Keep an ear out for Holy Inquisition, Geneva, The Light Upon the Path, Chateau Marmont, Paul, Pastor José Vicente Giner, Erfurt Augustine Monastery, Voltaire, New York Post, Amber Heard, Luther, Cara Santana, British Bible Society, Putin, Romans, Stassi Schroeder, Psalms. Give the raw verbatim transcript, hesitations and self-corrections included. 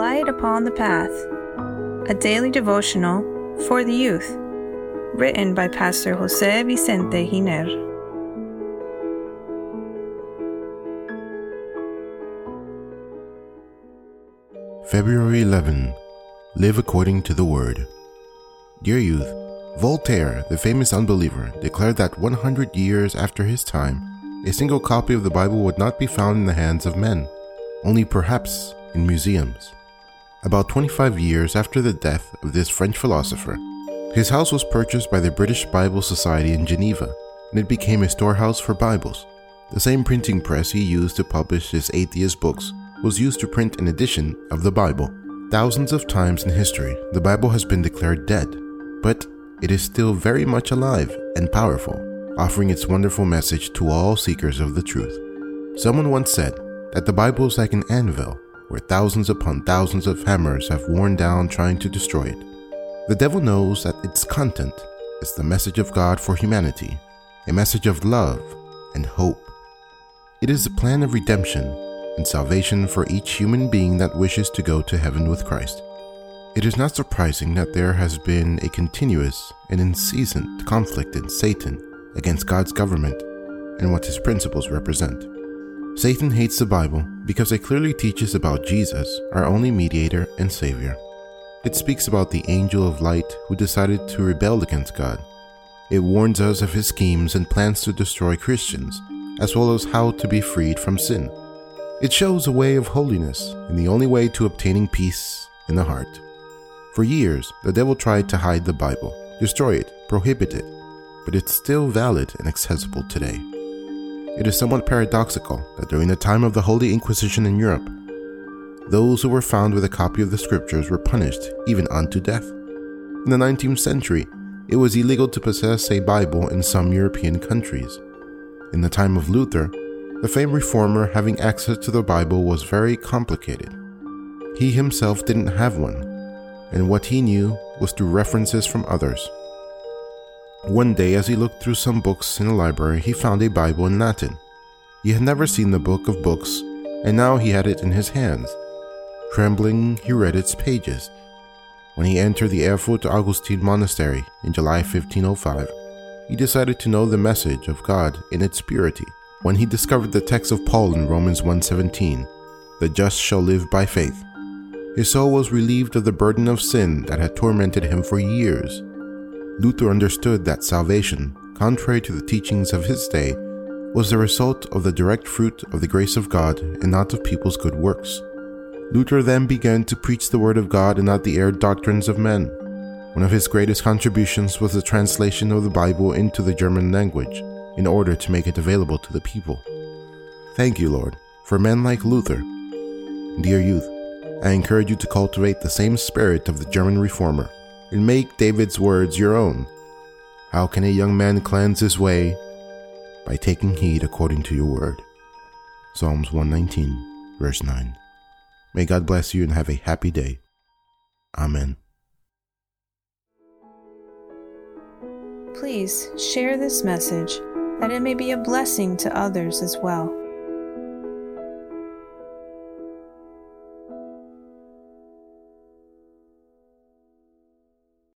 Light Upon the Path, a daily devotional for the youth, written by Pastor José Vicente Giner. February eleventh. Live according to the Word. Dear youth, Voltaire, the famous unbeliever, declared that one hundred years after his time, a single copy of the Bible would not be found in the hands of men, only perhaps in museums. About twenty-five years after the death of this French philosopher, his house was purchased by the British Bible Society in Geneva, and it became a storehouse for Bibles. The same printing press he used to publish his atheist books was used to print an edition of the Bible. Thousands of times in history, the Bible has been declared dead, but it is still very much alive and powerful, offering its wonderful message to all seekers of the truth. Someone once said that the Bible is like an anvil, where thousands upon thousands of hammers have worn down trying to destroy it. The devil knows that its content is the message of God for humanity, a message of love and hope. It is the plan of redemption and salvation for each human being that wishes to go to heaven with Christ. It is not surprising that there has been a continuous and incessant conflict in Satan against God's government and what his principles represent. Satan hates the Bible because it clearly teaches about Jesus, our only mediator and savior. It speaks about the angel of light who decided to rebel against God. It warns us of his schemes and plans to destroy Christians, as well as how to be freed from sin. It shows a way of holiness and the only way to obtaining peace in the heart. For years, the devil tried to hide the Bible, destroy it, prohibit it, but it's still valid and accessible today. It is somewhat paradoxical that during the time of the Holy Inquisition in Europe, those who were found with a copy of the scriptures were punished even unto death. In the nineteenth century, it was illegal to possess a Bible in some European countries. In the time of Luther, the famed reformer, having access to the Bible was very complicated. He himself didn't have one, and what he knew was through references from others. One day, as he looked through some books in a library, he found a Bible in Latin. He had never seen the book of books, and now he had it in his hands. Trembling, he read its pages. When he entered the Erfurt Augustine Monastery in July fifteen oh five, he decided to know the message of God in its purity. When he discovered the text of Paul in Romans one seventeen, "The just shall live by faith," his soul was relieved of the burden of sin that had tormented him for years. Luther understood that salvation, contrary to the teachings of his day, was the result of the direct fruit of the grace of God and not of people's good works. Luther then began to preach the word of God and not the aired doctrines of men. One of his greatest contributions was the translation of the Bible into the German language in order to make it available to the people. Thank you, Lord, for men like Luther. Dear youth, I encourage you to cultivate the same spirit of the German reformer and make David's words your own. How can a young man cleanse his way? By taking heed according to your word. Psalms one nineteen, verse nine. May God bless you and have a happy day. Amen. Please share this message that it may be a blessing to others as well.